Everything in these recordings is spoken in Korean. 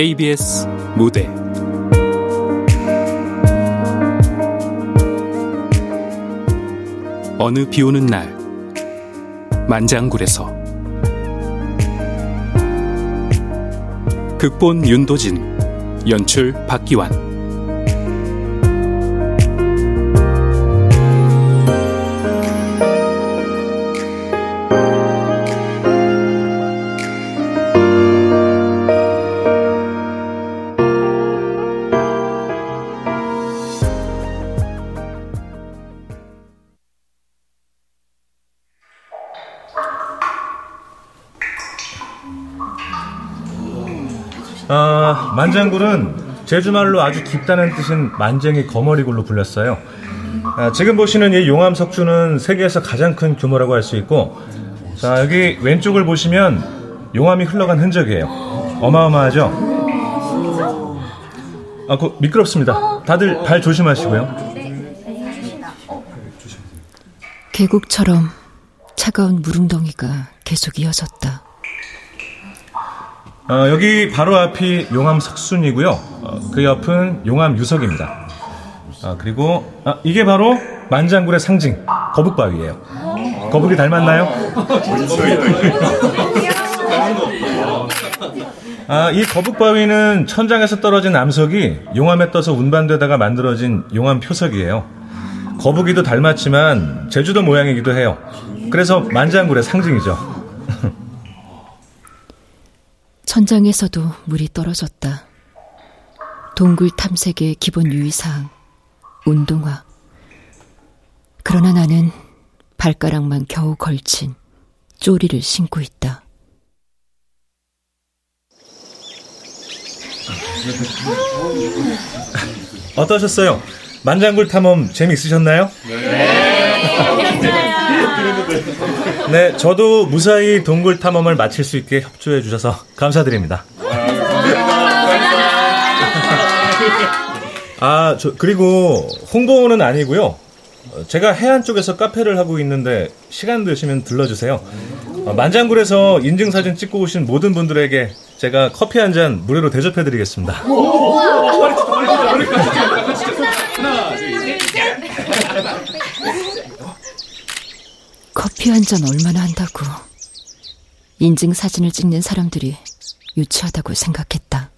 KBS 무대 어느 비오는 날 만장굴에서 극본 윤도진, 연출 박기환. 만장굴은 제주말로 아주 깊다는 뜻인 만쟁이 거머리굴로 불렸어요. 지금 보시는 이 용암석주는 세계에서 가장 큰 규모라고 할 수 있고, 자, 여기 왼쪽을 보시면 용암이 흘러간 흔적이에요. 어마어마하죠? 미끄럽습니다. 다들 발 조심하시고요. 계곡처럼 차가운 물웅덩이가 계속 이어졌다. 여기 바로 앞이 용암 석순이고요. 그 옆은 용암 유석입니다. 그리고 이게 바로 만장굴의 상징 거북바위예요. 거북이 닮았나요? 이 거북바위는 천장에서 떨어진 암석이 용암에 떠서 운반되다가 만들어진 용암 표석이에요. 거북이도 닮았지만 제주도 모양이기도 해요. 그래서 만장굴의 상징이죠. 천장에서도 물이 떨어졌다. 동굴 탐색의 기본 유의사항, 운동화. 그러나 나는 발가락만 겨우 걸친 쪼리를 신고 있다. 어떠셨어요? 만장굴 탐험 재미있으셨나요? 네! 네, 저도 무사히 동굴 탐험을 마칠 수 있게 협조해 주셔서 감사드립니다. 그리고 홍보는 아니고요. 제가 해안 쪽에서 카페를 하고 있는데 시간 되시면 들러주세요. 만장굴에서 인증사진 찍고 오신 모든 분들에게 제가 커피 한 잔 무료로 대접해 드리겠습니다. 커피 한 잔 얼마나 한다고. 인증사진을 찍는 사람들이 유치하다고 생각했다.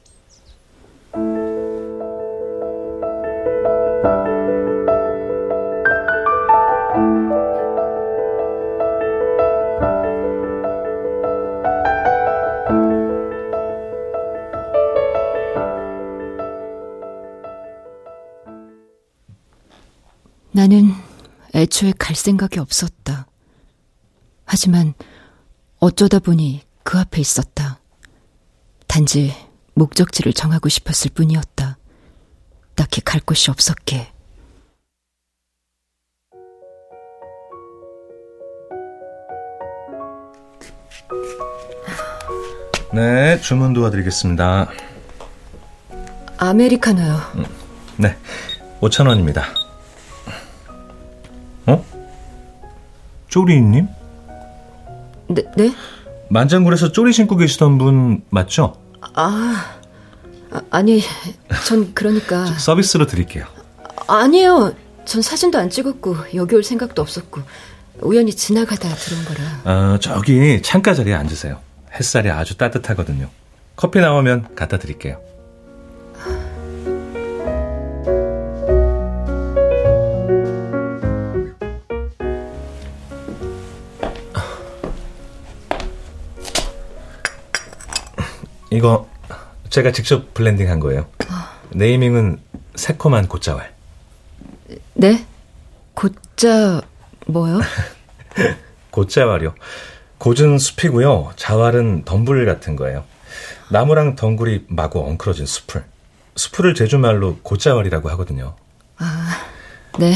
나는 애초에 갈 생각이 없었다. 하지만 어쩌다 보니 그 앞에 있었다. 단지 목적지를 정하고 싶었을 뿐이었다. 딱히 갈 곳이 없었기에. 네, 주문 도와드리겠습니다. 아메리카노요. 네, 5,000원입니다. 어? 쪼리님? 네? 만장굴에서 쪼리 신고 계시던 분 맞죠? 아니, 전 그러니까 서비스로 드릴게요. 아니에요, 전 사진도 안 찍었고 여기 올 생각도 없었고 우연히 지나가다 들은 거라. 저기 창가 자리에 앉으세요. 햇살이 아주 따뜻하거든요. 커피 나오면 갖다 드릴게요. 이거 제가 직접 블렌딩한 거예요. 네이밍은 새콤한 곶자왈. 네? 뭐요? 곶자왈이요. 곶은 숲이고요, 자왈은 덤불 같은 거예요. 나무랑 덩굴이 마구 엉클어진 수풀. 수풀을 제주말로 곶자왈이라고 하거든요. 네.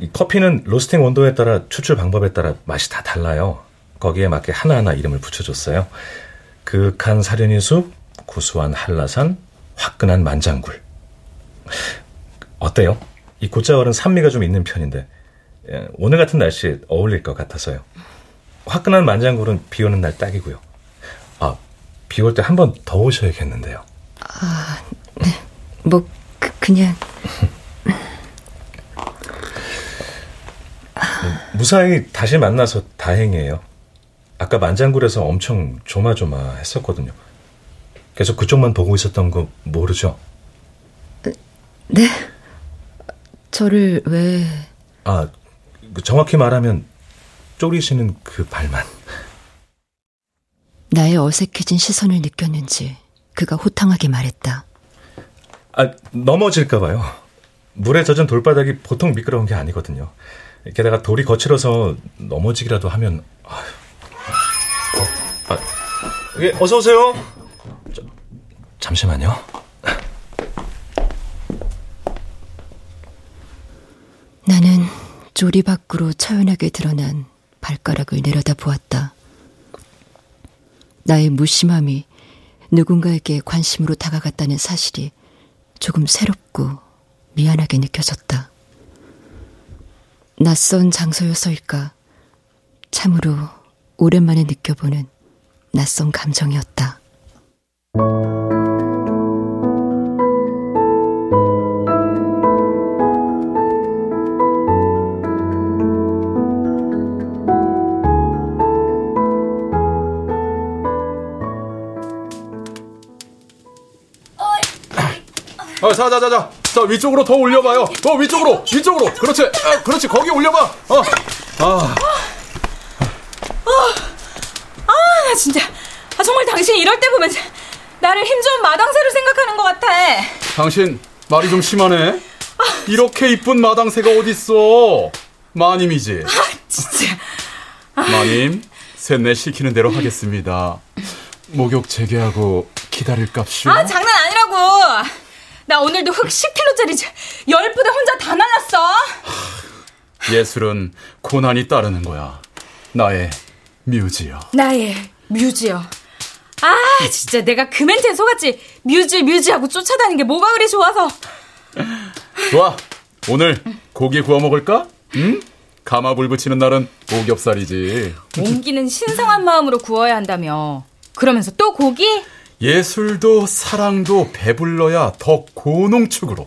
이 커피는 로스팅 온도에 따라 추출 방법에 따라 맛이 다 달라요. 거기에 맞게 하나하나 이름을 붙여줬어요. 그윽한 사륜이숲, 고수한 한라산, 화끈한 만장굴. 어때요? 이 곶자왈은 산미가 좀 있는 편인데 오늘 같은 날씨에 어울릴 것 같아서요. 화끈한 만장굴은 비 오는 날 딱이고요. 비 올 때 한 번 더 오셔야겠는데요. 아, 네. 뭐 그냥 무사히 다시 만나서 다행이에요. 아까 만장굴에서 엄청 조마조마했었거든요. 계속 그쪽만 보고 있었던 거 모르죠? 네? 저를 왜... 아, 정확히 말하면 쪼리시는 그 발만. 나의 어색해진 시선을 느꼈는지 그가 호탕하게 말했다. 아, 넘어질까 봐요. 물에 젖은 돌바닥이 보통 미끄러운 게 아니거든요. 게다가 돌이 거칠어서 넘어지기라도 하면... 아휴. 예, 어서 오세요. 잠시만요. 나는 조리 밖으로 처연하게 드러난 발가락을 내려다보았다. 나의 무심함이 누군가에게 관심으로 다가갔다는 사실이 조금 새롭고 미안하게 느껴졌다. 낯선 장소여서일까 참으로 오랜만에 느껴보는 낯선 감정이었다. 자자자자, 자 위쪽으로 더 올려봐요. 위쪽으로. 그렇지, 그렇지. 거기 올려봐. 나 진짜. 정말 당신이 이럴 때 보면 나를 힘 좋은 마당새로 생각하는 것 같아. 당신 말이 좀 심하네. 이렇게 이쁜 마당새가 어딨어. 마님이지. 진짜. 마님, 셋넷 시키는 대로 하겠습니다. 목욕 재개하고 기다릴 값이요. 장난 아니라고. 나 오늘도 흙 10kg짜리 10부대 혼자 다 날랐어. 예술은 고난이 따르는 거야. 나의 뮤지요. 진짜 내가 그 멘트에 속았지. 뮤지 하고 쫓아다니는 게 뭐가 그리 좋아서. 좋아. 오늘 고기 구워 먹을까? 응? 가마불 붙이는 날은 오겹살이지. 옹기는 신성한 마음으로 구워야 한다며. 그러면서 또 고기? 예술도 사랑도 배불러야 더 고농축으로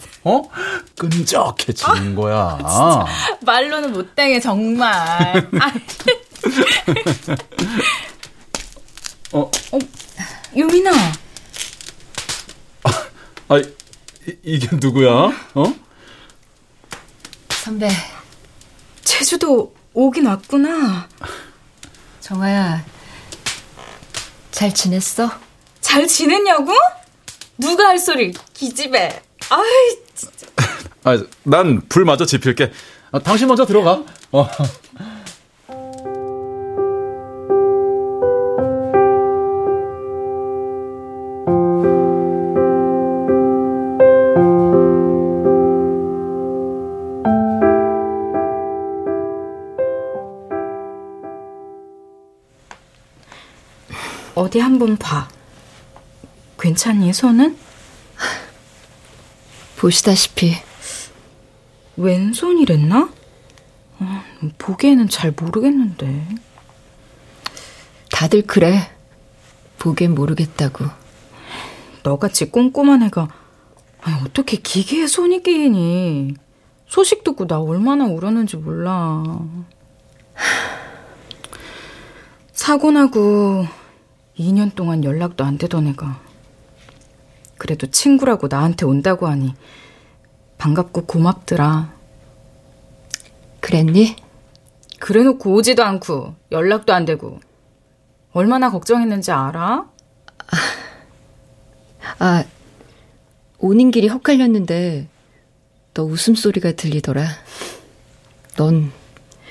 끈적해지는 거야. 진짜 말로는 못당해 정말. 유민아. 이게 누구야? 선배. 제주도 오긴 왔구나. 정아야, 잘 지냈어? 잘 지냈냐고? 누가 할 소리? 기집애. 아이 진짜. 난 불 마저 지필게. 당신 먼저 들어가. 어디 한번 봐. 괜찮니, 손은? 보시다시피 왼손이랬나? 보기에는 잘 모르겠는데. 다들 그래. 보기엔 모르겠다고. 너같이 꼼꼼한 애가 어떻게 기계에 손이 끼이니. 소식 듣고 나 얼마나 울었는지 몰라. 사고 나고 2년 동안 연락도 안 되던 애가 그래도 친구라고 나한테 온다고 하니 반갑고 고맙더라. 그랬니? 그래놓고 오지도 않고 연락도 안 되고 얼마나 걱정했는지 알아? 오는 길이 헛갈렸는데 너 웃음소리가 들리더라. 넌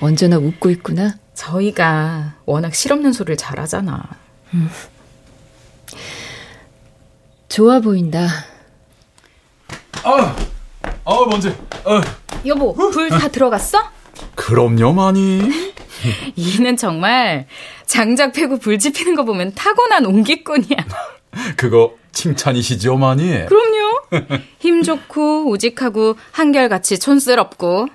언제나 웃고 있구나. 저희가 워낙 실없는 소리를 잘하잖아. 좋아 보인다. 먼지. 여보, 불 다 들어갔어? 그럼요, 많이. 이는 정말 장작 패고 불 지피는 거 보면 타고난 옹기꾼이야. 그거 칭찬이시죠, 많이? 그럼요. 힘 좋고 우직하고 한결같이 촌스럽고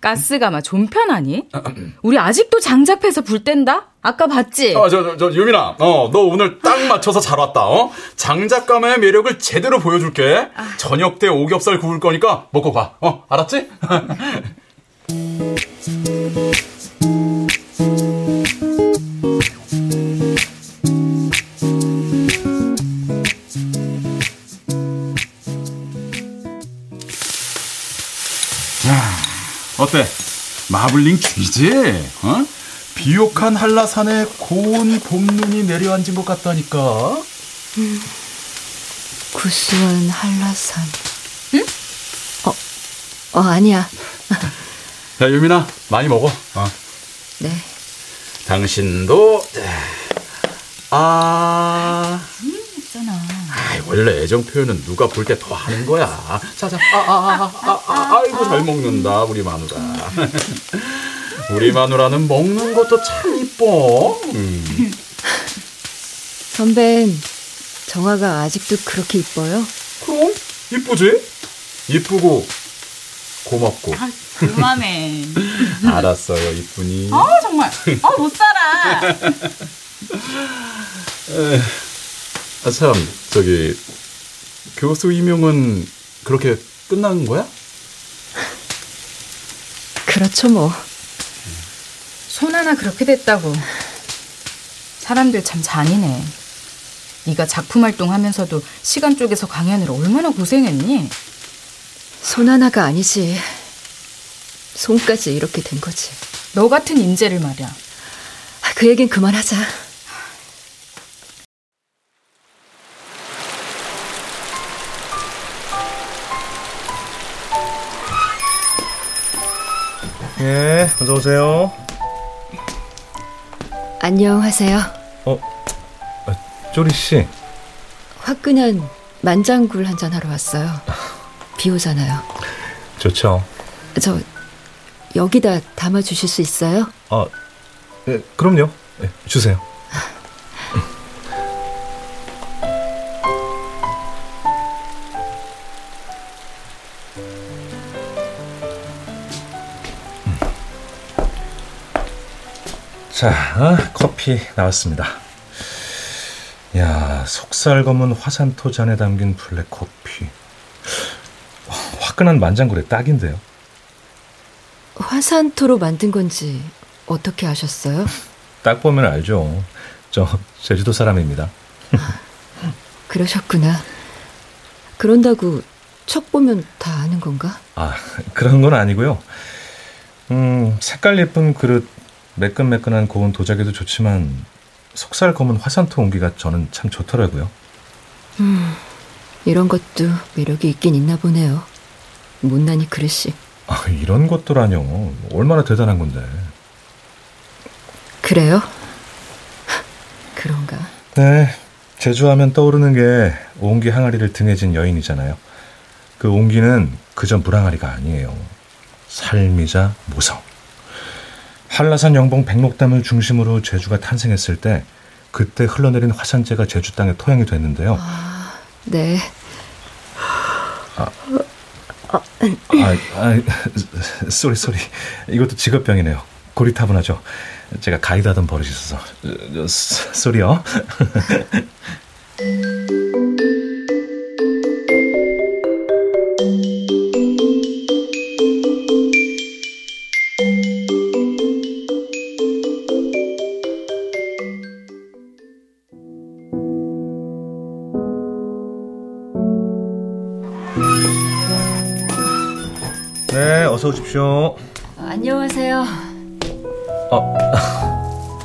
가스가 막 존편하니? 우리 아직도 장작패서 불 뗀다? 아까 봤지? 유민아, 너 오늘 딱 맞춰서 잘 왔다. 장작감의 매력을 제대로 보여줄게. 저녁 때 오겹살 구울 거니까 먹고 가. 알았지? 어때? 마블링 죽이지? 어? 비옥한 한라산에 고운 봄눈이 내려앉은 것 같다니까. 구수한 한라산. 응? 아니야. 야, 유민아, 많이 먹어. 네. 당신도 있잖아. 원래 애정 표현은 누가 볼 때 더 하는 거야. 자자, 아이고 잘 먹는다 우리 마누라. 우리 마누라는 먹는 것도 참 이뻐. 선배는 정아가 아직도 그렇게 이뻐요? 그럼 이쁘지. 이쁘고 고맙고. 그만해. 알았어요 이쁘니. 정말. 못 살아. 참, 교수 임용은 그렇게 끝난 거야? 그렇죠, 뭐. 손 하나 그렇게 됐다고. 사람들 참 잔인해. 네가 작품 활동하면서도 시간 쪼개서 강연을 얼마나 고생했니? 손 하나가 아니지. 손까지 이렇게 된 거지. 너 같은 인재를 말이야. 그 얘긴 그만하자. 예, 어서 오세요. 안녕하세요. 쪼리 씨. 화끈한 만장굴 한잔 하러 왔어요. 비 오잖아요. 좋죠. 저 여기다 담아 주실 수 있어요? 예, 그럼요. 예, 주세요. 자, 커피 나왔습니다. 야, 속살 검은 화산토 잔에 담긴 블랙커피. 화끈한 만장굴에 딱인데요. 화산토로 만든 건지 어떻게 아셨어요? 딱 보면 알죠. 저 제주도 사람입니다. 그러셨구나. 그런다고 척 보면 다 아는 건가? 그런 건 아니고요. 색깔 예쁜 그릇, 매끈매끈한 고운 도자기도 좋지만 속살 검은 화산토 온기가 저는 참 좋더라고요. 이런 것도 매력이 있긴 있나 보네요. 못난이 그릇이. 이런 것도라뇨. 얼마나 대단한 건데. 그래요? 그런가? 네. 제주하면 떠오르는 게 온기 항아리를 등에 진 여인이잖아요. 그 온기는 그저 물항아리가 아니에요. 삶이자 모성. 한라산 영봉 백록담을 중심으로 제주가 탄생했을 때 그때 흘러내린 화산재가 제주 땅에 토양이 됐는데요. 네. 쏘리. 이것도 직업병이네요. 고리타분하죠. 제가 가이드 하던 버릇이 있어서. 쏘리요. 어서 오십시오. 안녕하세요.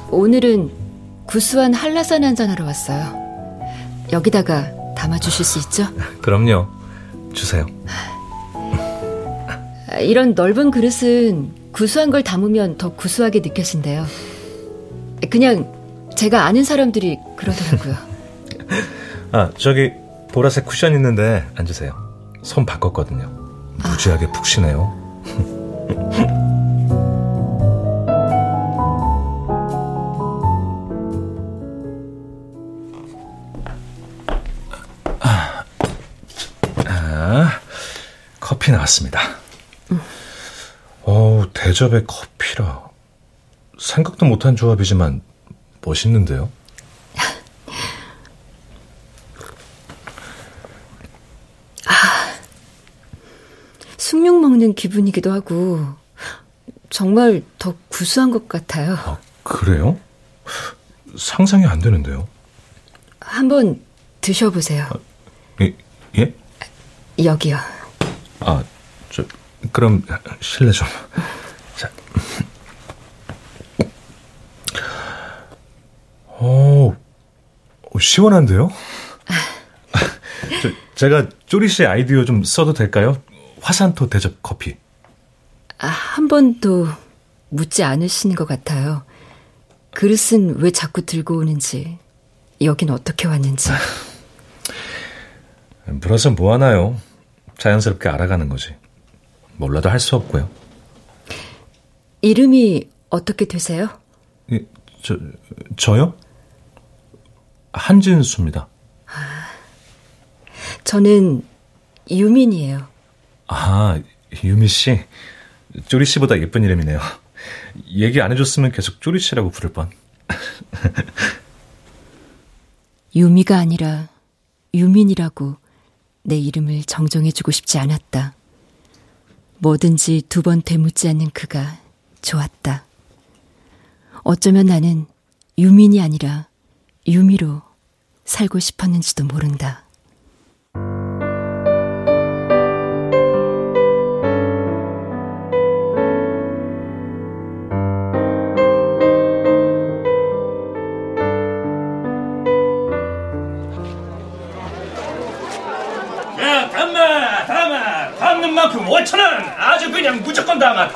오늘은 구수한 한라산 한잔하러 왔어요. 여기다가 담아주실 수 있죠? 그럼요. 주세요. 이런 넓은 그릇은 구수한 걸 담으면 더 구수하게 느껴진대요. 그냥 제가 아는 사람들이 그러더라고요. 저기 보라색 쿠션 있는데 앉으세요. 손 바꿨거든요. 무지하게 푹시네요. 커피 나왔습니다. 대접에 커피라. 생각도 못한 조합이지만 멋있는데요. 아, 숭늉 먹는 기분이기도 하고 정말 더 구수한 것 같아요. 아, 그래요? 상상이 안 되는데요. 한번 드셔보세요. 아, 예? 여기요. 아, 그럼 실례 좀. 자. 시원한데요? 제가 쪼리 씨 아이디어 좀 써도 될까요? 화산토 대접 커피. 아, 한 번도 묻지 않으시는 것 같아요. 그릇은 왜 자꾸 들고 오는지, 여긴 어떻게 왔는지. 물어서 뭐하나요? 자연스럽게 알아가는 거지. 몰라도 할 수 없고요. 이름이 어떻게 되세요? 예, 저요? 한진수입니다. 아, 저는 유민이에요. 아, 유민 씨. 쪼리 씨보다 예쁜 이름이네요. 얘기 안 해줬으면 계속 쪼리 씨라고 부를 뻔. 유미가 아니라 유민이라고 내 이름을 정정해주고 싶지 않았다. 뭐든지 두 번 되묻지 않는 그가 좋았다. 어쩌면 나는 유민이 아니라 유미로 살고 싶었는지도 모른다. 야, 담아. 담는 만큼 5,000원. 아주 그냥 무조건 담아.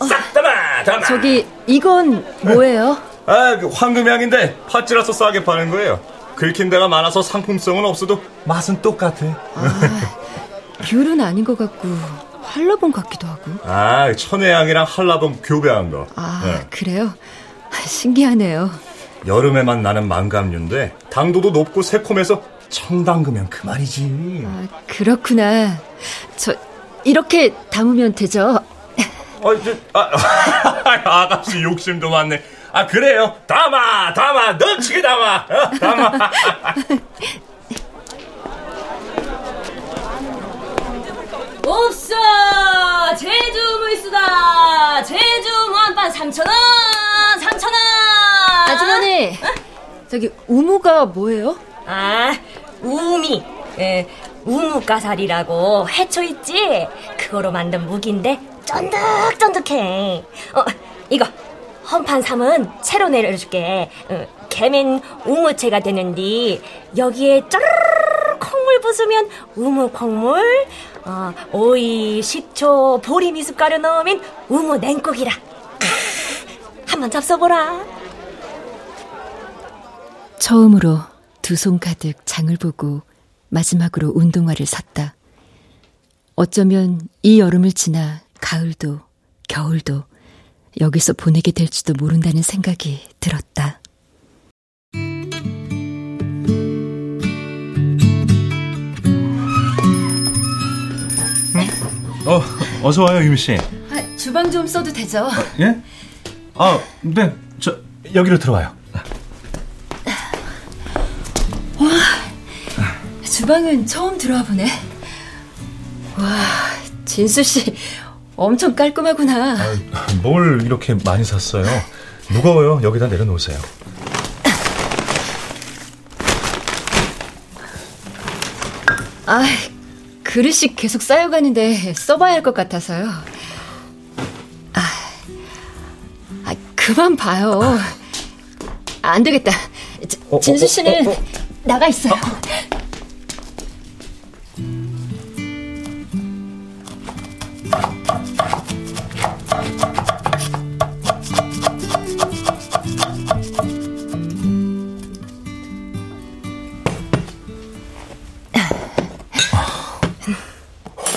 싹 담아. 저기 이건 뭐예요? 아, 황금향인데 팥이라서 싸게 파는 거예요. 긁힌 데가 많아서 상품성은 없어도 맛은 똑같아. 아, 귤은 아닌 것 같고 한라봉 같기도 하고. 아, 천혜향이랑 한라봉 교배한 거. 아, 네. 그래요? 신기하네요. 여름에만 나는 망감류인데 당도도 높고 새콤해서 청담금향 그만이지. 아, 그렇구나. 저 이렇게 담으면 되죠? 아가씨 욕심도 많네. 아, 그래요? 담아, 넘치게 담아. 없어, 제주물수다. 제주무한반 3,000원. 아주머니, 어? 저기 우무가 뭐예요? 아, 우미. 예, 우무가살이라고 해초 있지? 그거로 만든 무기인데 쫀득쫀득해. 이거. 헌판삼은 채로 내려줄게. 개면 우무채가 되는데 여기에 쩌르르르 콩물 부수면 우무콩물, 오이, 식초, 보리 미숫가루 넣으면 우무냉국이라. 한번 잡숴보라. 처음으로 두 손 가득 장을 보고 마지막으로 운동화를 샀다. 어쩌면 이 여름을 지나 가을도 겨울도 여기서 보내게 될지도 모른다는 생각이 들었다. 어서 와요, 유미 씨. 아, 주방 좀 써도 되죠? 아, 예? 아, 네. 저 여기로 들어와요. 와, 주방은 처음 들어와 보네. 와, 진수 씨. 엄청 깔끔하구나. 아, 뭘 이렇게 많이 샀어요? 무거워요. 여기다 내려놓으세요. 아, 그릇이 계속 쌓여가는데 써봐야 할 것 같아서요. 아, 그만 봐요. 안 되겠다. 진수 씨는 나가 있어요.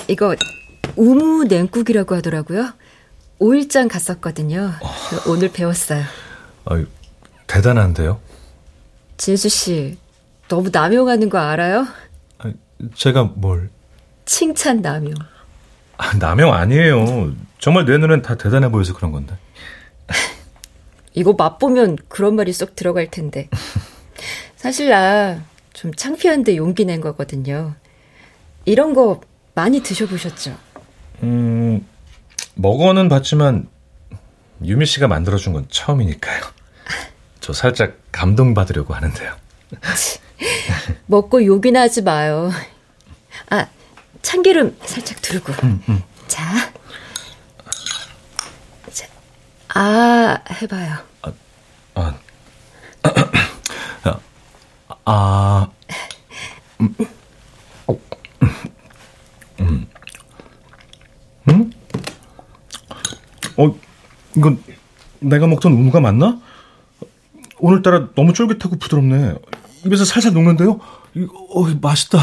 이거 우무 냉국이라고 하더라고요. 5일장 갔었거든요. 오늘 배웠어요. 아유, 대단한데요? 진수 씨, 너무 남용하는 거 알아요? 아니, 제가 뭘? 칭찬 남용. 아, 남용 아니에요. 정말 내 눈엔 다 대단해 보여서 그런 건데. 이거 맛보면 그런 말이 쏙 들어갈 텐데. 사실 나 좀 창피한데 용기 낸 거거든요. 이런 거 많이 드셔보셨죠? 먹어는 봤지만 유미 씨가 만들어준 건 처음이니까요. 저 살짝 감동받으려고 하는데요. 먹고 욕이나 하지 마요. 아, 참기름 살짝 두르고. 자. 자. 아, 해봐요. 이건 내가 먹던 우무가 맞나? 오늘따라 너무 쫄깃하고 부드럽네. 입에서 살살 녹는데요? 맛있다.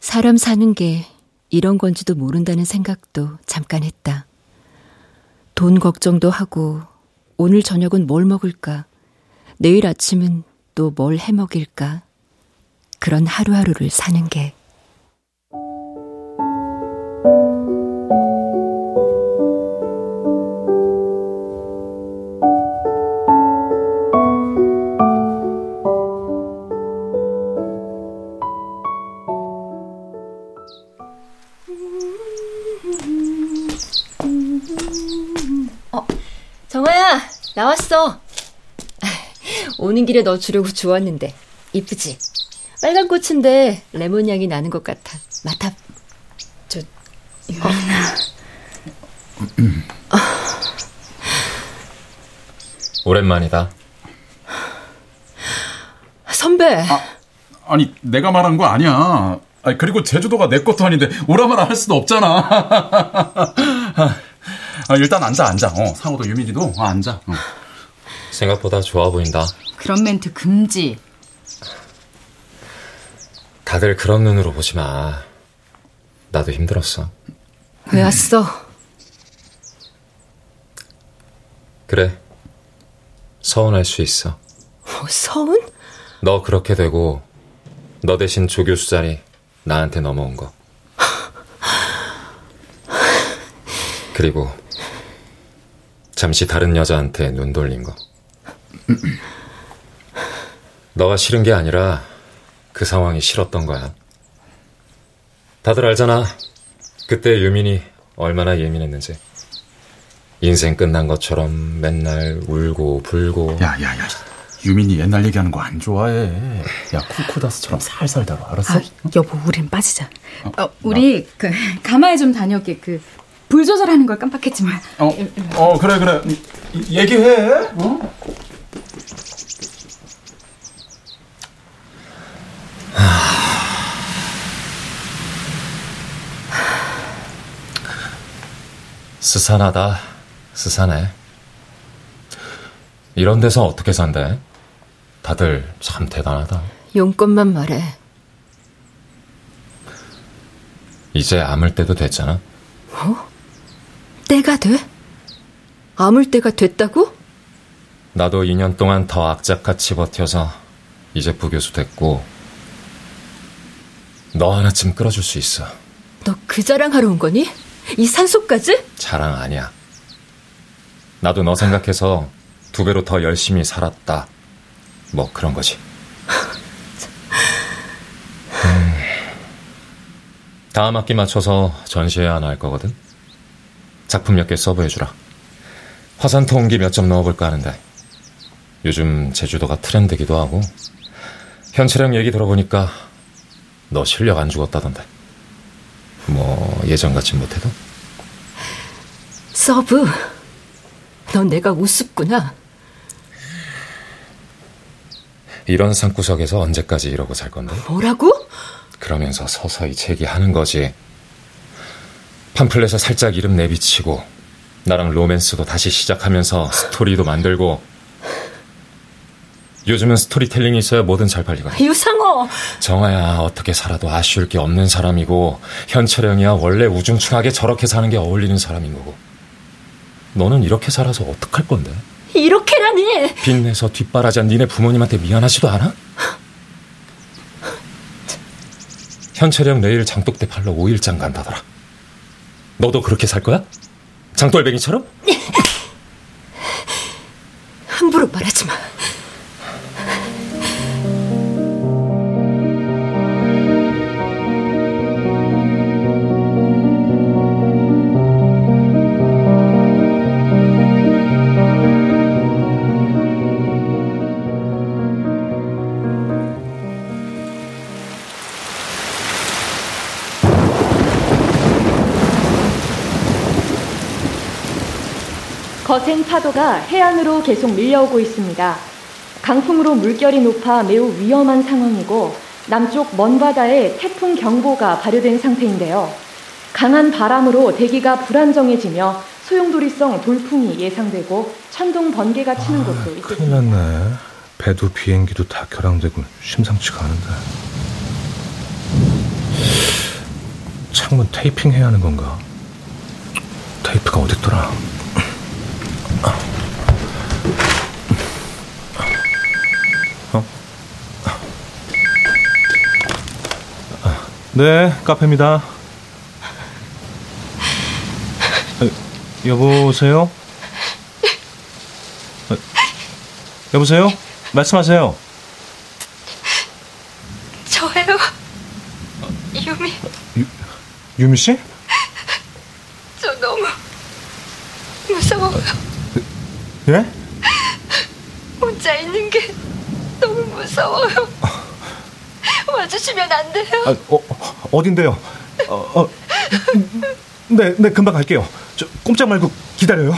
사람 사는 게 이런 건지도 모른다는 생각도 잠깐 했다. 돈 걱정도 하고 오늘 저녁은 뭘 먹을까? 내일 아침은 또 뭘 해먹일까? 그런 하루하루를 사는 게. 나왔어. 오는 길에 너 주려고 주웠는데 이쁘지? 빨간 꽃인데 레몬 향이 나는 것 같아. 맡아. 저 유나. 오랜만이다. 선배. 아니 내가 말한 거 아니야. 아니, 그리고 제주도가 내 것도 아닌데 오라마라 할 수도 없잖아. 일단 앉아. 상호도 유민이도 앉아. 생각보다 좋아 보인다. 그런 멘트 금지. 다들 그런 눈으로 보지 마. 나도 힘들었어. 왜 왔어? 그래, 서운할 수 있어. 서운? 너 그렇게 되고 너 대신 조 교수 자리 나한테 넘어온 거. 그리고 잠시 다른 여자한테 눈 돌린 거. 너가 싫은 게 아니라 그 상황이 싫었던 거야. 다들 알잖아. 그때 유민이 얼마나 예민했는지. 인생 끝난 것처럼 맨날 울고 불고. 야야야, 유민이 옛날 얘기하는 거 안 좋아해. 야, 쿠쿠다스처럼 살살 다뤄, 알았어? 여보, 우린 빠지자. 우리 그 가마에 좀 다녀올게. 그 불 조절하는 걸 깜빡했지만. 그래. 얘기해. 스산하다. 스산해. 이런 데서 어떻게 산대? 다들 참 대단하다. 용건만 말해. 이제 아물 때도 됐잖아. 뭐? 때가 돼? 아물 때가 됐다고? 나도 2년 동안 더 악착같이 버텨서 이제 부교수 됐고 너 하나쯤 끌어줄 수 있어. 너 그 자랑하러 온 거니? 이 산속까지? 자랑 아니야. 나도 너 생각해서 2배로 더 열심히 살았다, 뭐 그런 거지. 다음 학기 맞춰서 전시회 하나 할 거거든. 작품 몇 개 서브해주라. 화산토 옹기 몇 점 넣어볼까 하는데 요즘 제주도가 트렌드기도 하고 현철형 얘기 들어보니까 너 실력 안 죽었다던데. 뭐 예전같진 못해도. 서브? 넌 내가 우습구나. 이런 산구석에서 언제까지 이러고 살 건데? 뭐라고? 그러면서 서서히 제기하는 거지. 팜플렛에 살짝 이름 내비치고 나랑 로맨스도 다시 시작하면서 스토리도 만들고. 요즘은 스토리텔링이 있어야 뭐든 잘 팔리거든. 유상호! 정아야, 어떻게 살아도 아쉬울 게 없는 사람이고 현철형이야 원래 우중충하게 저렇게 사는 게 어울리는 사람인 거고. 너는 이렇게 살아서 어떡할 건데? 이렇게라니! 빚내서 뒷바라지한 니네 부모님한테 미안하지도 않아? 현철형 내일 장독대 팔러 5일장 간다더라. 너도 그렇게 살 거야? 장돌뱅이처럼? 함부로 말하지 마. 거센 파도가 해안으로 계속 밀려오고 있습니다. 강풍으로 물결이 높아 매우 위험한 상황이고 남쪽 먼 바다에 태풍 경보가 발효된 상태인데요. 강한 바람으로 대기가 불안정해지며 소용돌이성 돌풍이 예상되고 천둥 번개가 치는 곳도 있습니다. 큰일 났네. 배도 비행기도 다 결항되고 심상치가 않은데. 창문 테이핑 해야 하는 건가? 테이프가 어딨더라? 네, 카페입니다. 여보세요? 여보세요? 말씀하세요. 저예요. 유미. 유미 씨? 저 너무 무서워요. 예? 혼자 있는 게 너무 무서워요. 와주시면 안 돼요? 어딘데요? 네, 금방 갈게요. 저 꼼짝 말고 기다려요.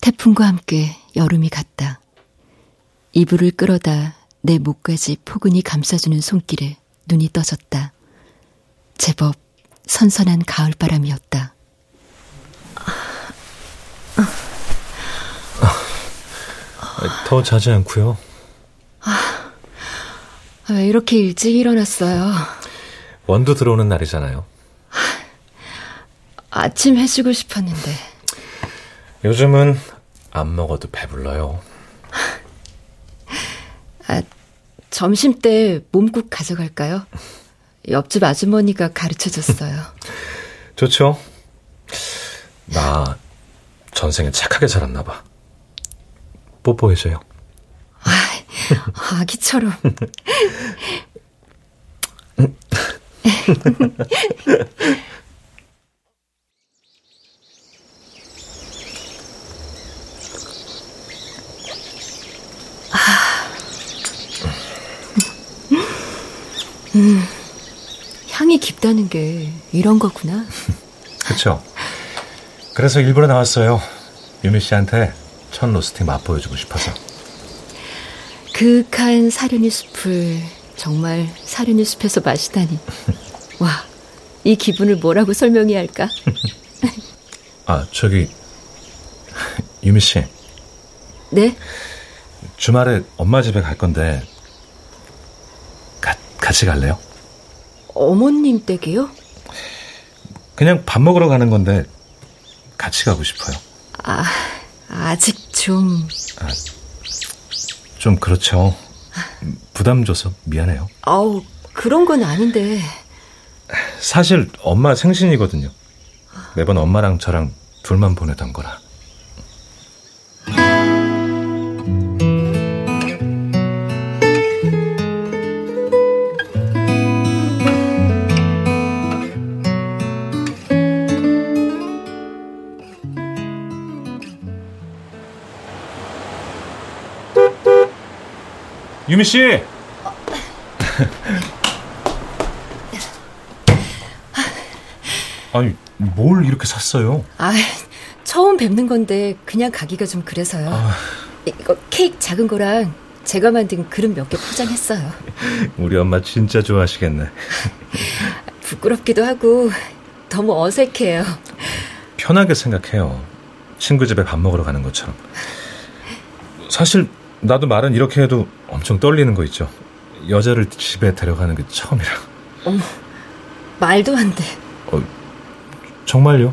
태풍과 함께 여름이 갔다. 이불을 끌어다 내 목까지 포근히 감싸주는 손길에 눈이 떠졌다. 제법 선선한 가을바람이었다. 더 자지 않고요. 왜 이렇게 일찍 일어났어요? 원두 들어오는 날이잖아요. 아침 해주고 싶었는데. 요즘은 안 먹어도 배불러요. 점심 때 몸국 가져갈까요? 옆집 아주머니가 가르쳐줬어요. 좋죠. 나 전생에 착하게 자랐나 봐. 뽀뽀해줘요. 아기처럼. 향이 깊다는 게 이런 거구나. 그렇죠. 그래서 일부러 나왔어요. 유미 씨한테 첫 로스팅 맛보여주고 싶어서. 그윽한 사륜이 숲을 정말 사륜이 숲에서 마시다니. 와, 이 기분을 뭐라고 설명해야 할까? 유미 씨. 네? 주말에 엄마 집에 갈 건데 같이 갈래요? 어머님 댁이요? 그냥 밥 먹으러 가는 건데 같이 가고 싶어요. 아직 좀... 좀 그렇죠. 부담 줘서 미안해요. 아우, 그런 건 아닌데. 사실 엄마 생신이거든요. 매번 엄마랑 저랑 둘만 보내던 거라. 유미 씨. 아니, 뭘 이렇게 샀어요? 처음 뵙는 건데 그냥 가기가 좀 그래서요. 이거 케이크 작은 거랑 제가 만든 그림 몇 개 포장했어요. 우리 엄마 진짜 좋아하시겠네. 부끄럽기도 하고 너무 어색해요. 편하게 생각해요. 친구 집에 밥 먹으러 가는 것처럼. 사실 나도 말은 이렇게 해도 엄청 떨리는 거 있죠. 여자를 집에 데려가는 게 처음이라. 어머, 말도 안 돼. 정말요?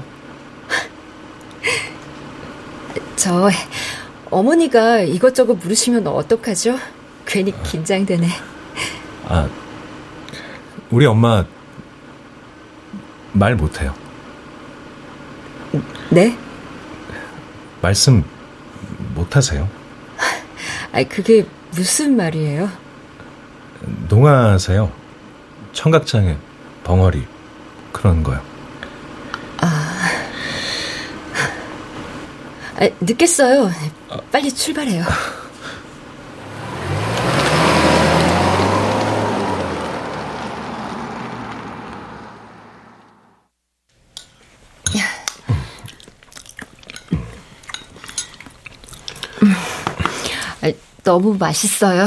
저 어머니가 이것저것 물으시면 어떡하죠? 괜히 긴장되네. 아, 우리 엄마 말 못해요. 네? 말씀 못하세요? 아, 그게 무슨 말이에요? 농아세요. 청각장애, 벙어리 그런 거요. 아, 늦겠어요. 빨리 출발해요. 너무 맛있어요.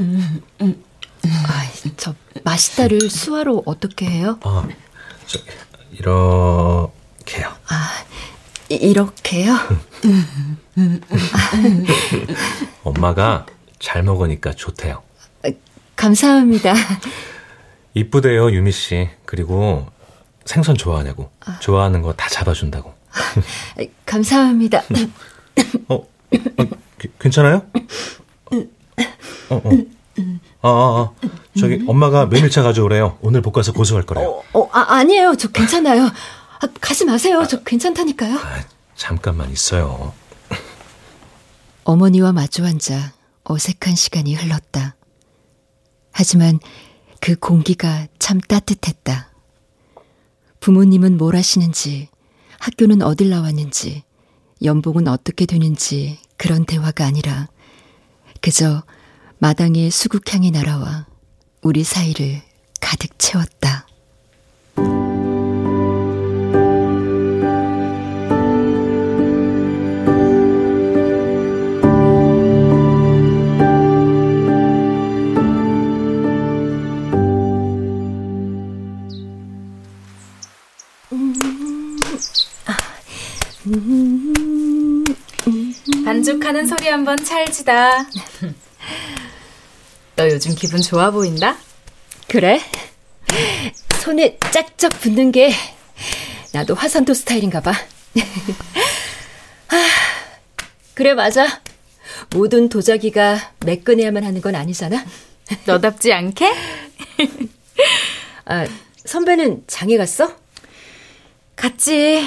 아, 저 맛있다를 수화로 어떻게 해요? 저 이렇게요. 아, 이렇게요? 엄마가 잘 먹으니까 좋대요. 감사합니다. 이쁘대요, 유미 씨. 그리고 생선 좋아하냐고. 좋아하는 거 다 잡아준다고. 감사합니다. 괜찮아요? 저기 엄마가 메밀차 가져오래요. 오늘 볶아서 고소할 거래요. 아니에요. 저 괜찮아요. 가지 마세요. 저 괜찮다니까요. 잠깐만 있어요. 어머니와 마주 앉아 어색한 시간이 흘렀다. 하지만 그 공기가 참 따뜻했다. 부모님은 뭘 하시는지, 학교는 어딜 나왔는지, 연봉은 어떻게 되는지 그런 대화가 아니라 그저 마당에 수국향이 날아와 우리 사이를 가득 채웠다. 반죽하는 소리 한번 찰지다. 너 요즘 기분 좋아 보인다? 그래? 손에 짝짝 붙는 게 나도 화산도 스타일인가 봐. 그래, 맞아. 모든 도자기가 매끈해야만 하는 건 아니잖아. 너답지 않게? 아, 선배는 장에 갔어? 갔지.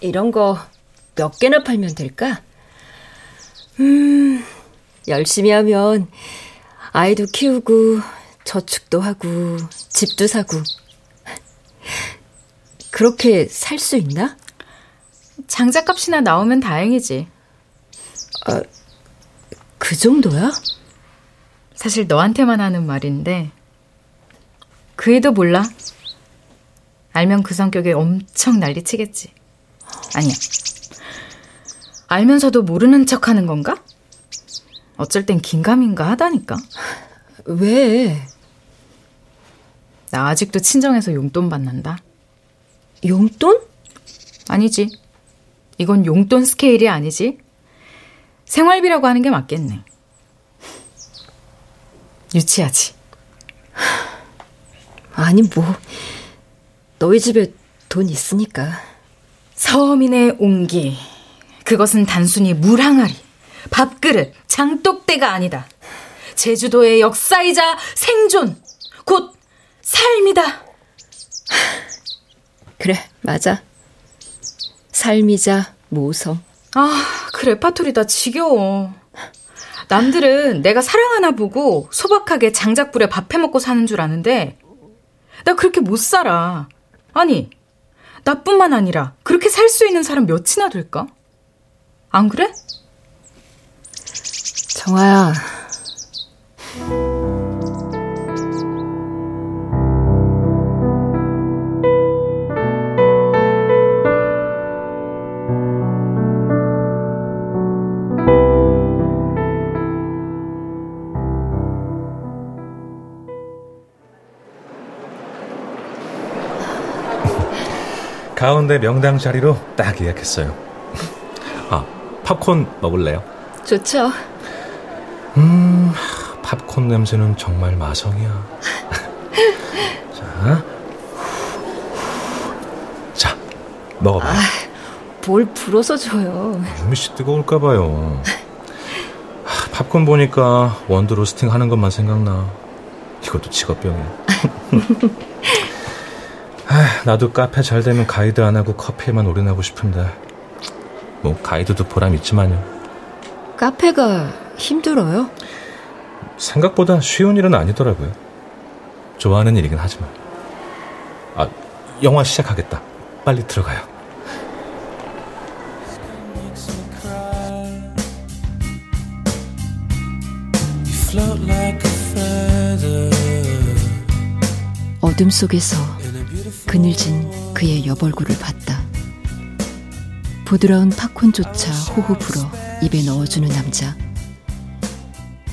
이런 거 몇 개나 팔면 될까? 열심히 하면 아이도 키우고 저축도 하고 집도 사고 그렇게 살 수 있나? 장작값이나 나오면 다행이지. 아, 그 정도야? 사실 너한테만 하는 말인데 그 애도 몰라. 알면 그 성격에 엄청 난리치겠지. 아니야. 알면서도 모르는 척하는 건가? 어쩔 땐 긴가민가 하다니까. 왜? 나 아직도 친정에서 용돈 받는다. 용돈? 아니지. 이건 용돈 스케일이 아니지. 생활비라고 하는 게 맞겠네. 유치하지. 아니, 뭐 너희 집에 돈 있으니까. 서민의 온기, 그것은 단순히 물 항아리, 밥그릇, 장독대가 아니다. 제주도의 역사이자 생존, 곧 삶이다. 그래, 맞아. 삶이자 모성. 아, 그 레파토리다 지겨워. 남들은 내가 사랑하나 보고 소박하게 장작불에 밥 해먹고 사는 줄 아는데 나 그렇게 못 살아. 아니, 나뿐만 아니라 그렇게 살 수 있는 사람 몇이나 될까? 안 그래? 정아야. 가운데 명당 자리로 딱 예약했어요. 아, 팝콘 먹을래요? 좋죠. 팝콘 냄새는 정말 마성이야. 자, 자, 먹어봐요. 아, 뭘 불어서 줘요. 유미 씨 뜨거울까 봐요. 팝콘 보니까 원두 로스팅 하는 것만 생각나. 이것도 직업병이야. 아, 나도 카페 잘 되면 가이드 안 하고 커피에만 올인하고 싶은데. 뭐 가이드도 보람 있지만요. 카페가 힘들어요? 생각보다 쉬운 일은 아니더라고요. 좋아하는 일이긴 하지만. 아, 영화 시작하겠다. 빨리 들어가요. 어둠 속에서 그늘진 그의 여벌구를 봤다. 부드러운 팝콘조차 호호 불어 입에 넣어주는 남자.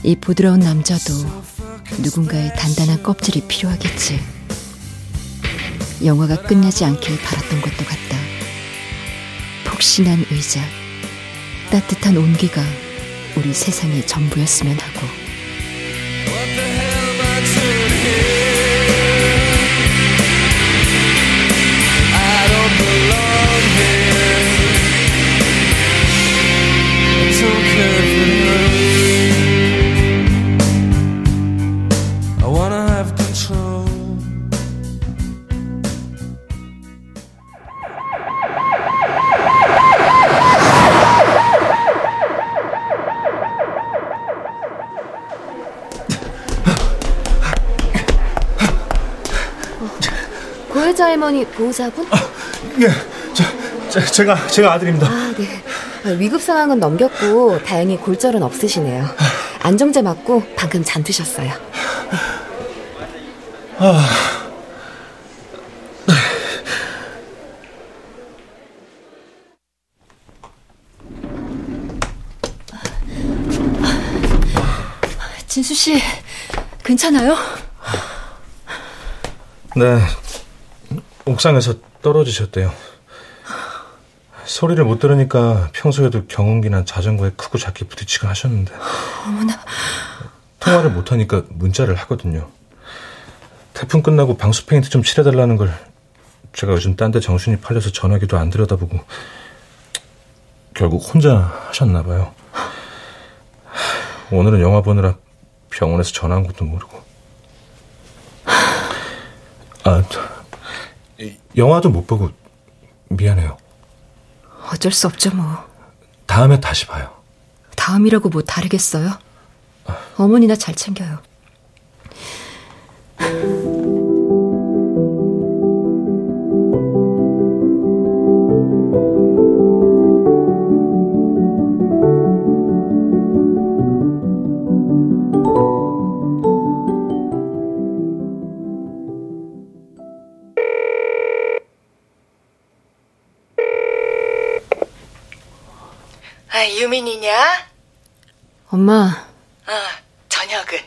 이 부드러운 남자도 누군가의 단단한 껍질이 필요하겠지. 영화가 끝나지 않길 바랐던 것도 같다. 폭신한 의자, 따뜻한 온기가 우리 세상의 전부였으면 하고. 할머니 보호자분? 아, 예, 제가 아들입니다. 아, 네. 위급 상황은 넘겼고 다행히 골절은 없으시네요. 안정제 맞고 방금 잠드셨어요. 네. 아, 진수 씨, 괜찮아요? 네. 옥상에서 떨어지셨대요. 소리를 못 들으니까 평소에도 경운기나 자전거에 크고 작게 부딪히곤 하셨는데. 어머나. 통화를 못하니까 문자를 하거든요. 태풍 끝나고 방수 페인트 좀 칠해달라는 걸 제가 요즘 딴 데 정신이 팔려서 전화기도 안 들여다보고 결국 혼자 하셨나 봐요. 오늘은 영화 보느라 병원에서 전화한 것도 모르고. 아, 영화도 못 보고 미안해요. 어쩔 수 없죠 뭐. 다음에 다시 봐요. 다음이라고 뭐 다르겠어요? 아. 어머니나 잘 챙겨요. 유민이냐? 엄마. 어, 저녁은?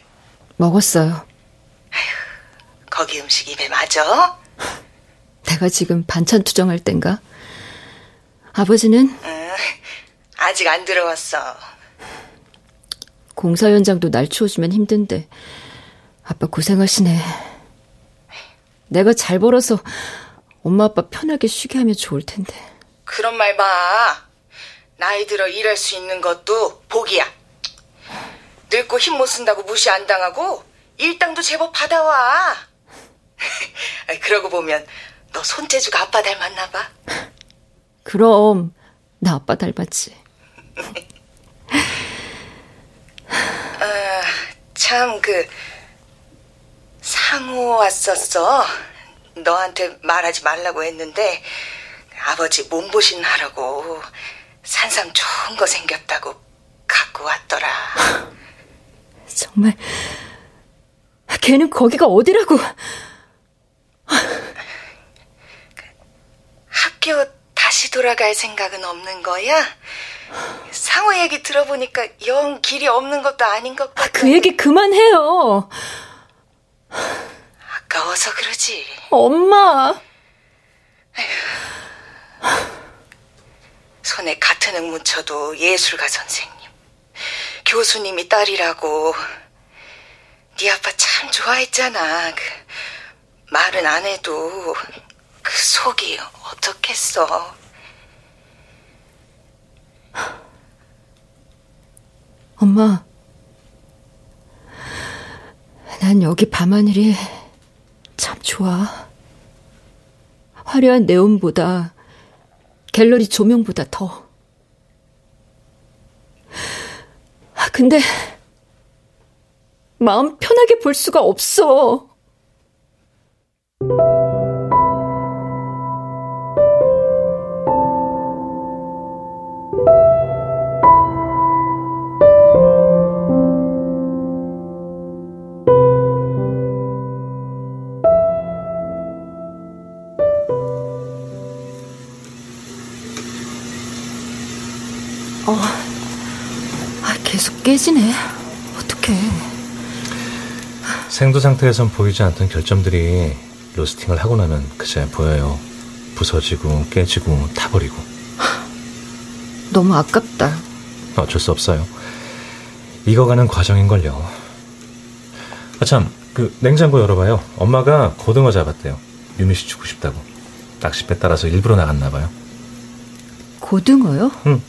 먹었어요. 아휴, 거기 음식 입에 맞아? 내가 지금 반찬 투정할 땐가? 아버지는? 아직 안 들어왔어. 공사 현장도 날 추워지면 힘든데 아빠 고생하시네. 내가 잘 벌어서 엄마 아빠 편하게 쉬게 하면 좋을 텐데. 그런 말 마. 나이 들어 일할 수 있는 것도 복이야. 늙고 힘 못 쓴다고 무시 안 당하고 일당도 제법 받아와. 그러고 보면 너 손재주가 아빠 닮았나 봐. 그럼 나 아빠 닮았지. 아, 참 상호 왔었어. 너한테 말하지 말라고 했는데 아버지 몸보신 하라고. 산삼 좋은 거 생겼다고 갖고 왔더라. 정말 걔는 거기가 어디라고. 학교 다시 돌아갈 생각은 없는 거야? 상호 얘기 들어보니까 영 길이 없는 것도 아닌 것 같아. 그 얘기 그만해요. 아까워서 그러지. 엄마. 아휴. 수능 묻혀도 예술가 선생님, 교수님이 딸이라고. 네 아빠 참 좋아했잖아. 말은 안 해도 그 속이 어떻겠어. 엄마, 난 여기 밤하늘이 참 좋아. 화려한 네온보다, 갤러리 조명보다 더. 근데 마음 편하게 볼 수가 없어. 계속 깨지네. 어떡해. 생도 상태에선 보이지 않던 결점들이 로스팅을 하고 나면 그제야 보여요. 부서지고 깨지고 타버리고. 너무 아깝다. 어쩔 수 없어요. 익어가는 과정인걸요. 아참, 그 냉장고 열어봐요. 엄마가 고등어 잡았대요. 유미씨 주고 싶다고. 낚싯배 따라서 일부러 나갔나봐요. 고등어요? 응.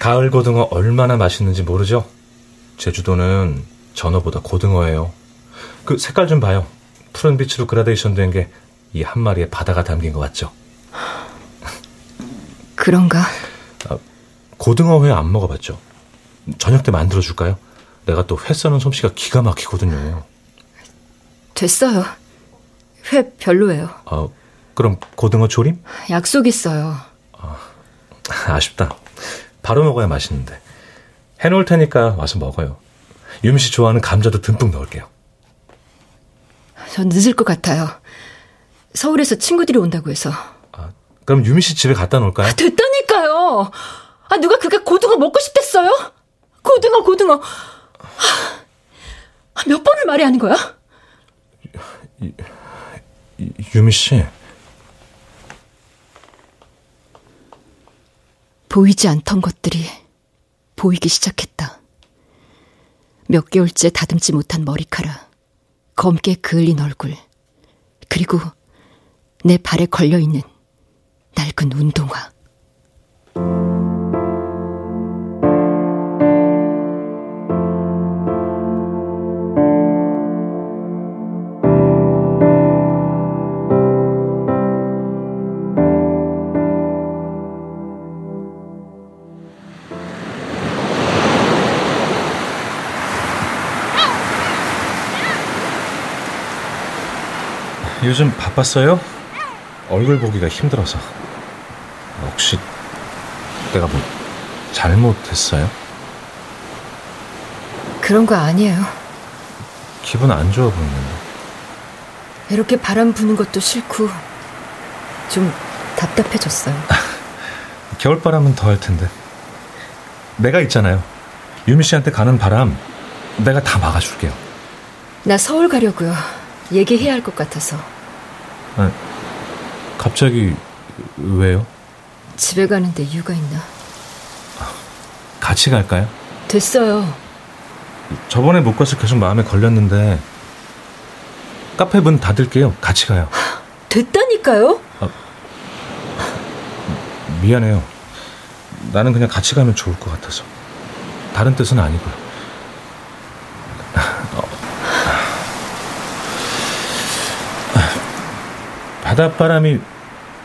가을 고등어 얼마나 맛있는지 모르죠? 제주도는 전어보다 고등어예요. 그 색깔 좀 봐요. 푸른 빛으로 그라데이션 된 게 이 한 마리의 바다가 담긴 것 같죠? 그런가? 고등어 회 안 먹어봤죠? 저녁 때 만들어줄까요? 내가 또 회 써는 솜씨가 기가 막히거든요. 됐어요. 회 별로예요. 그럼 고등어 조림? 약속 있어요. 아쉽다. 바로 먹어야 맛있는데. 해놓을 테니까 와서 먹어요. 유미 씨 좋아하는 감자도 듬뿍 넣을게요. 전 늦을 것 같아요. 서울에서 친구들이 온다고 해서. 그럼 유미 씨 집에 갖다 놓을까요? 됐다니까요. 누가 그게 고등어 먹고 싶댔어요? 고등어. 몇 번을 말해야 하는 거야? 유미 씨. 보이지 않던 것들이 보이기 시작했다. 몇 개월째 다듬지 못한 머리카락, 검게 그을린 얼굴, 그리고 내 발에 걸려있는 낡은 운동화. 요즘 바빴어요? 얼굴 보기가 힘들어서. 혹시 내가 뭐 잘못했어요? 그런 거 아니에요. 기분 안 좋아 보이는데. 이렇게 바람 부는 것도 싫고 좀 답답해졌어요. 겨울바람은 더 할 텐데. 내가 있잖아요. 유미 씨한테 가는 바람 내가 다 막아줄게요. 나 서울 가려고요. 얘기해야 할 것 같아서. 아니, 갑자기 왜요? 집에 가는데 이유가 있나? 같이 갈까요? 됐어요. 저번에 못 가서 계속 마음에 걸렸는데 카페 문 닫을게요. 같이 가요. 됐다니까요? 미안해요. 나는 그냥 같이 가면 좋을 것 같아서. 다른 뜻은 아니고요. 바닷바람이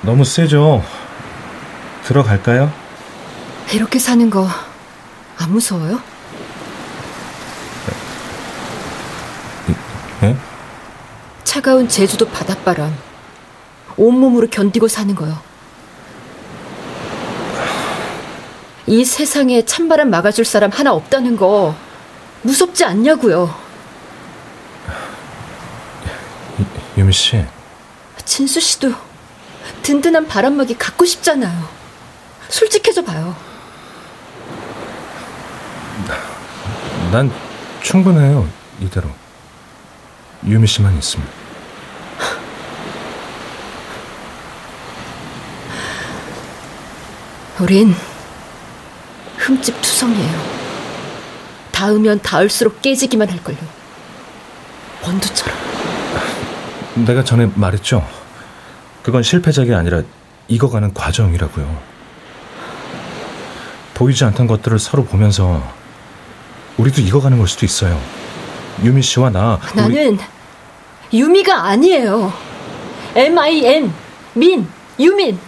너무 세죠? 들어갈까요? 이렇게 사는 거 안 무서워요? 네? 차가운 제주도 바닷바람 온몸으로 견디고 사는 거요. 이 세상에 찬바람 막아줄 사람 하나 없다는 거 무섭지 않냐고요. 유미 씨, 진수 씨도 든든한 바람막이 갖고 싶잖아요. 솔직해져 봐요. 난 충분해요. 이대로 유미 씨만 있으면. 우린 흠집 투성이에요. 닿으면 닿을수록 깨지기만 할걸요. 원두처럼. 내가 전에 말했죠. 그건 실패작이 아니라 익어가는 과정이라고요. 보이지 않던 것들을 서로 보면서 우리도 익어가는 걸 수도 있어요. 유미 씨와 나. 나는 우리... 유미가 아니에요. M-I-N, 민, 유민.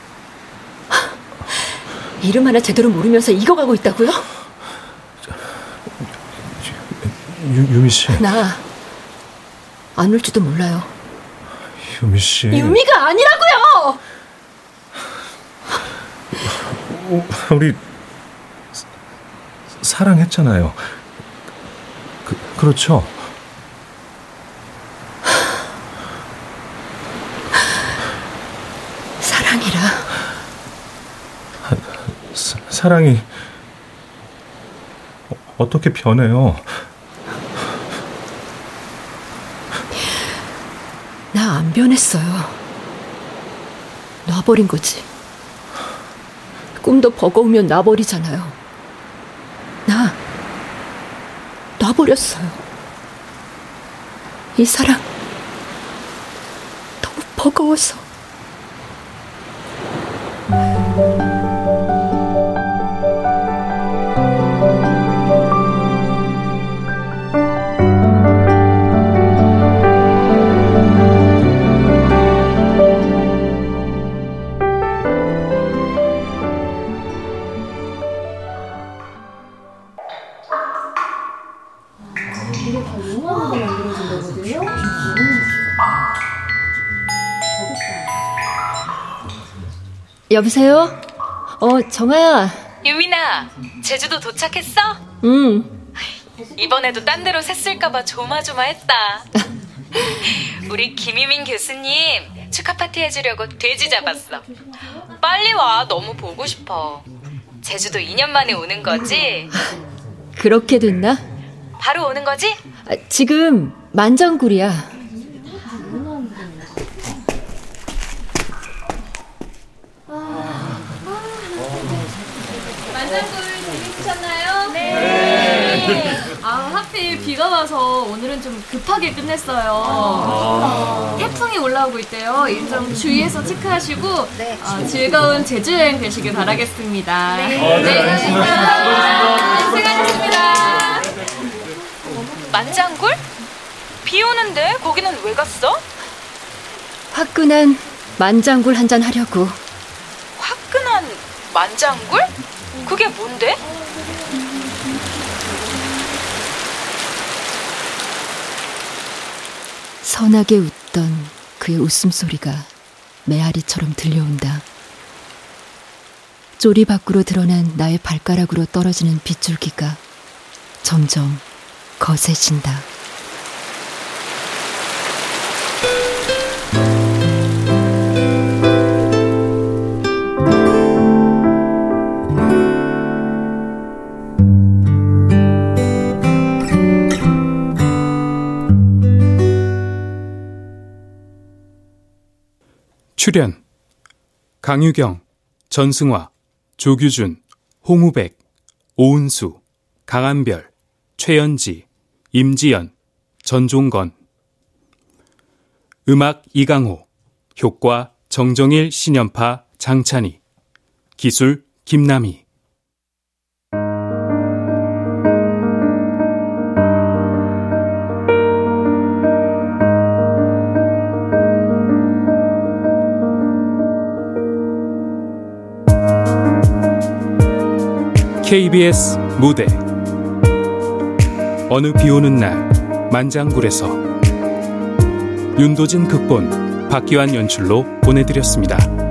이름 하나 제대로 모르면서 익어가고 있다고요? 유미 씨. 나 안 울지도 몰라요. 유미 씨. 유미가 아니라고요. 우리 사랑했잖아요. 그렇죠. 사랑이라. 사랑이 어떻게 변해요? 나 안 변했어요. 놔버린 거지. 꿈도 버거우면 놔버리잖아요. 나 놔버렸어요. 이 사랑 너무 버거워서. 여보세요? 정아야. 유민아, 제주도 도착했어? 응. 이번에도 딴 데로 샜을까봐 조마조마했다. 우리 김희민 교수님 축하 파티 해주려고 돼지 잡았어. 빨리 와, 너무 보고 싶어. 제주도 2년 만에 오는 거지? 그렇게 됐나? 바로 오는 거지? 지금 만장굴이야. 비가 와서 오늘은 좀 급하게 끝냈어요. 태풍이 올라오고 있대요. 일정 주의해서 체크하시고 네. 즐거운 제주여행 되시길 바라겠습니다. 네, 수고하셨습니다. 고생하셨습니다. 만장굴? 비 오는데 거기는 왜 갔어? 화끈한 만장굴 한잔 하려고. 화끈한 만장굴? 그게 뭔데? 선하게 웃던 그의 웃음소리가 메아리처럼 들려온다. 쪼리 밖으로 드러난 나의 발가락으로 떨어지는 빗줄기가 점점 거세진다. 출연 강유경, 전승화, 조규준, 홍우백, 오은수, 강한별, 최연지, 임지연, 전종건. 음악 이강호, 효과 정정일, 신연파, 장찬희, 기술 김남희. KBS 무대 어느 비오는 날 만장굴에서 윤도진 극본, 박기환 연출로 보내드렸습니다.